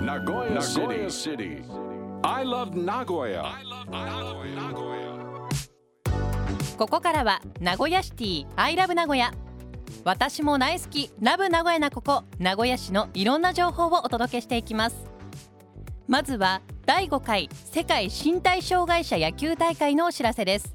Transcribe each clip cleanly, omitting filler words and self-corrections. Nagoya City. I love Nagoya. ここからは名古屋シティ I love 名古屋。私も大好きラブ名古屋なここ名古屋市のいろんな情報をお届けしていきます。まずは第5回世界身体障害者野球大会のお知らせです。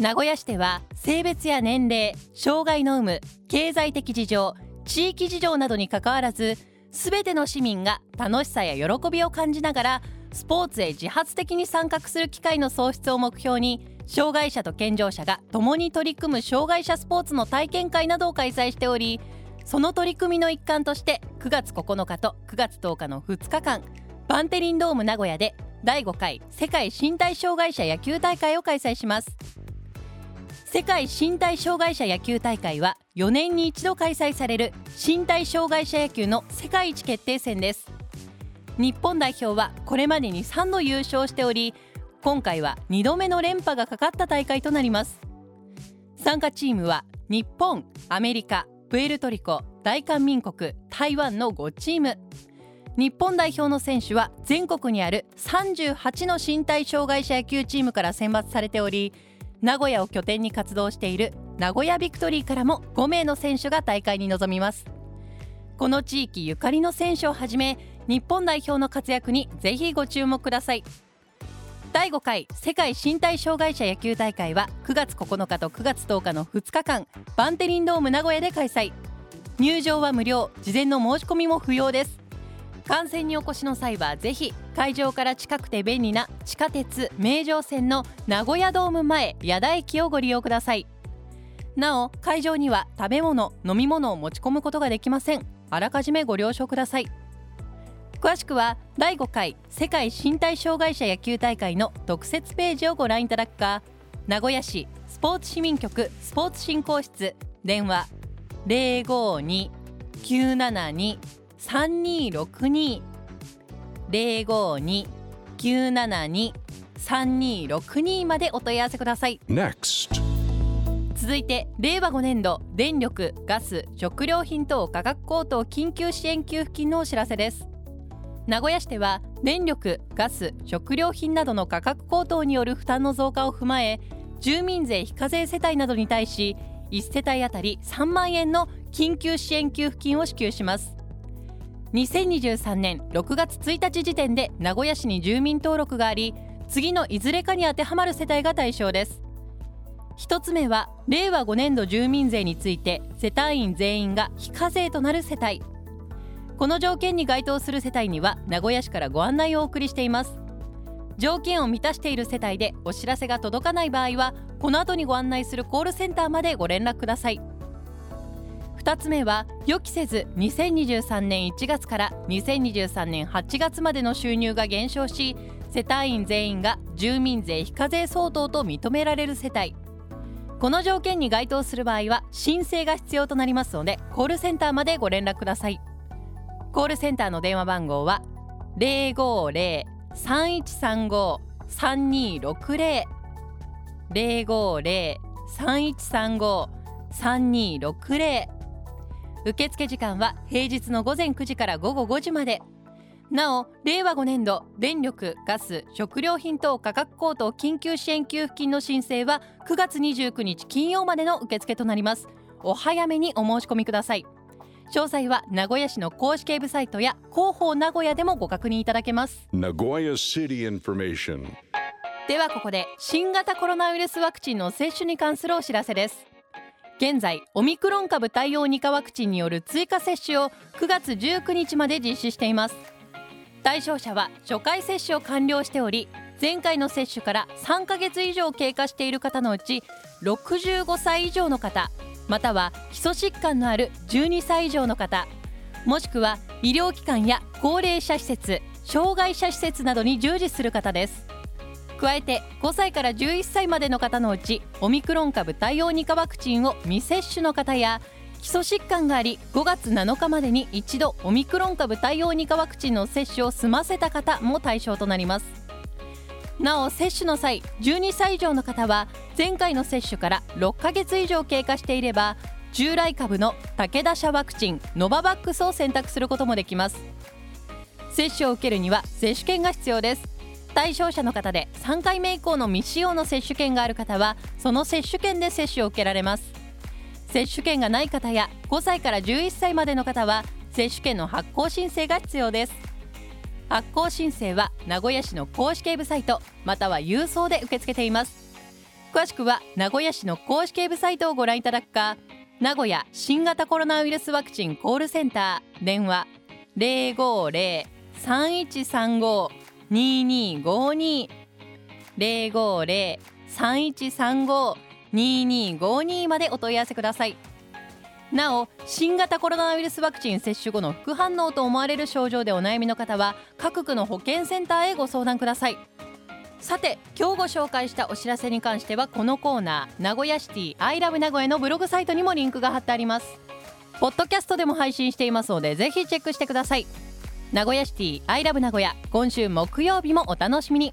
名古屋市では性別や年齢、障害の有無、経済的事情、地域事情などにかかわらず、すべての市民が楽しさや喜びを感じながらスポーツへ自発的に参画する機会の創出を目標に、障害者と健常者が共に取り組む障害者スポーツの体験会などを開催しており、その取り組みの一環として9月9日と9月10日の2日間バンテリンドーム名古屋で第5回世界身体障害者野球大会を開催します。世界身体障害者野球大会は4年に一度開催される身体障害者野球の世界一決定戦です。日本代表はこれまでに3度優勝しており、今回は2度目の連覇がかかった大会となります。参加チームは日本、アメリカ、プエルトリコ、大韓民国、台湾の5チーム。日本代表の選手は全国にある38の身体障害者野球チームから選抜されており、名古屋を拠点に活動している名古屋ビクトリーからも5名の選手が大会に臨みます。この地域ゆかりの選手をはじめ、日本代表の活躍にぜひご注目ください。第5回世界身体障害者野球大会は9月9日と9月10日の2日間バンテリンドーム名古屋で開催。入場は無料、事前の申し込みも不要です。観戦にお越しの際はぜひ会場から近くて便利な地下鉄名城線の名古屋ドーム前矢田駅をご利用ください。なお、会場には食べ物、飲み物を持ち込むことができません。あらかじめご了承ください。詳しくは第5回世界身体障害者野球大会の特設ページをご覧いただくか、名古屋市スポーツ市民局スポーツ振興室、電話 052-972-3262 052-972-3262 までお問い合わせください。 NEXT 続いて令和5年度電力・ガス・食料品等価格高騰緊急支援給付金のお知らせです。名古屋市では電力、ガス、食料品などの価格高騰による負担の増加を踏まえ、住民税非課税世帯などに対し1世帯当たり3万円の緊急支援給付金を支給します。2023年6月1日時点で名古屋市に住民登録があり、次のいずれかに当てはまる世帯が対象です。1つ目は令和5年度住民税について世帯員全員が非課税となる世帯。この条件に該当する世帯には名古屋市からご案内をお送りしています。条件を満たしている世帯でお知らせが届かない場合は、この後にご案内するコールセンターまでご連絡ください。2つ目は予期せず2023年1月から2023年8月までの収入が減少し、世帯員全員が住民税非課税相当と認められる世帯。この条件に該当する場合は申請が必要となりますので、コールセンターまでご連絡ください。コールセンターの電話番号は 050-3135-3260 050-3135-3260。 受付時間は平日の午前9時から午後5時まで。なお、令和5年度電力・ガス・食料品等価格高騰緊急支援給付金の申請は9月29日金曜までの受付となります。お早めにお申し込みください。詳細は名古屋市の公式ウェブサイトや広報名古屋でもご確認いただけます。名古屋シティインフォメーション。ではここで新型コロナウイルスワクチンの接種に関するお知らせです。現在オミクロン株対応2価ワクチンによる追加接種を9月19日まで実施しています。対象者は初回接種を完了しており、前回の接種から3ヶ月以上経過している方のうち65歳以上の方、または基礎疾患のある12歳以上の方、もしくは医療機関や高齢者施設、障害者施設などに従事する方です。加えて5歳から11歳までの方のうちオミクロン株対応2価ワクチンを未接種の方や、基礎疾患があり5月7日までに一度オミクロン株対応2価ワクチンの接種を済ませた方も対象となります。なお、接種の際12歳以上の方は前回の接種から6ヶ月以上経過していれば、従来株の武田社ワクチンノババックスを選択することもできます。接種を受けるには接種券が必要です。対象者の方で3回目以降の未使用の接種券がある方はその接種券で接種を受けられます。接種券がない方や5歳から11歳までの方は接種券の発行申請が必要です。発行申請は名古屋市の公式ウェブサイトまたは郵送で受け付けています。詳しくは名古屋市の公式ウェブサイトをご覧いただくか、名古屋新型コロナウイルスワクチンコールセンター電話 050-3135-2252 050-3135-2252 までお問い合わせください。なお、新型コロナウイルスワクチン接種後の副反応と思われる症状でお悩みの方は各区の保健センターへご相談ください。さて、今日ご紹介したお知らせに関してはこのコーナー名古屋シティアイラブ名古屋のブログサイトにもリンクが貼ってあります。ポッドキャストでも配信していますのでぜひチェックしてください。名古屋シティアイラブ名古屋、今週木曜日もお楽しみに。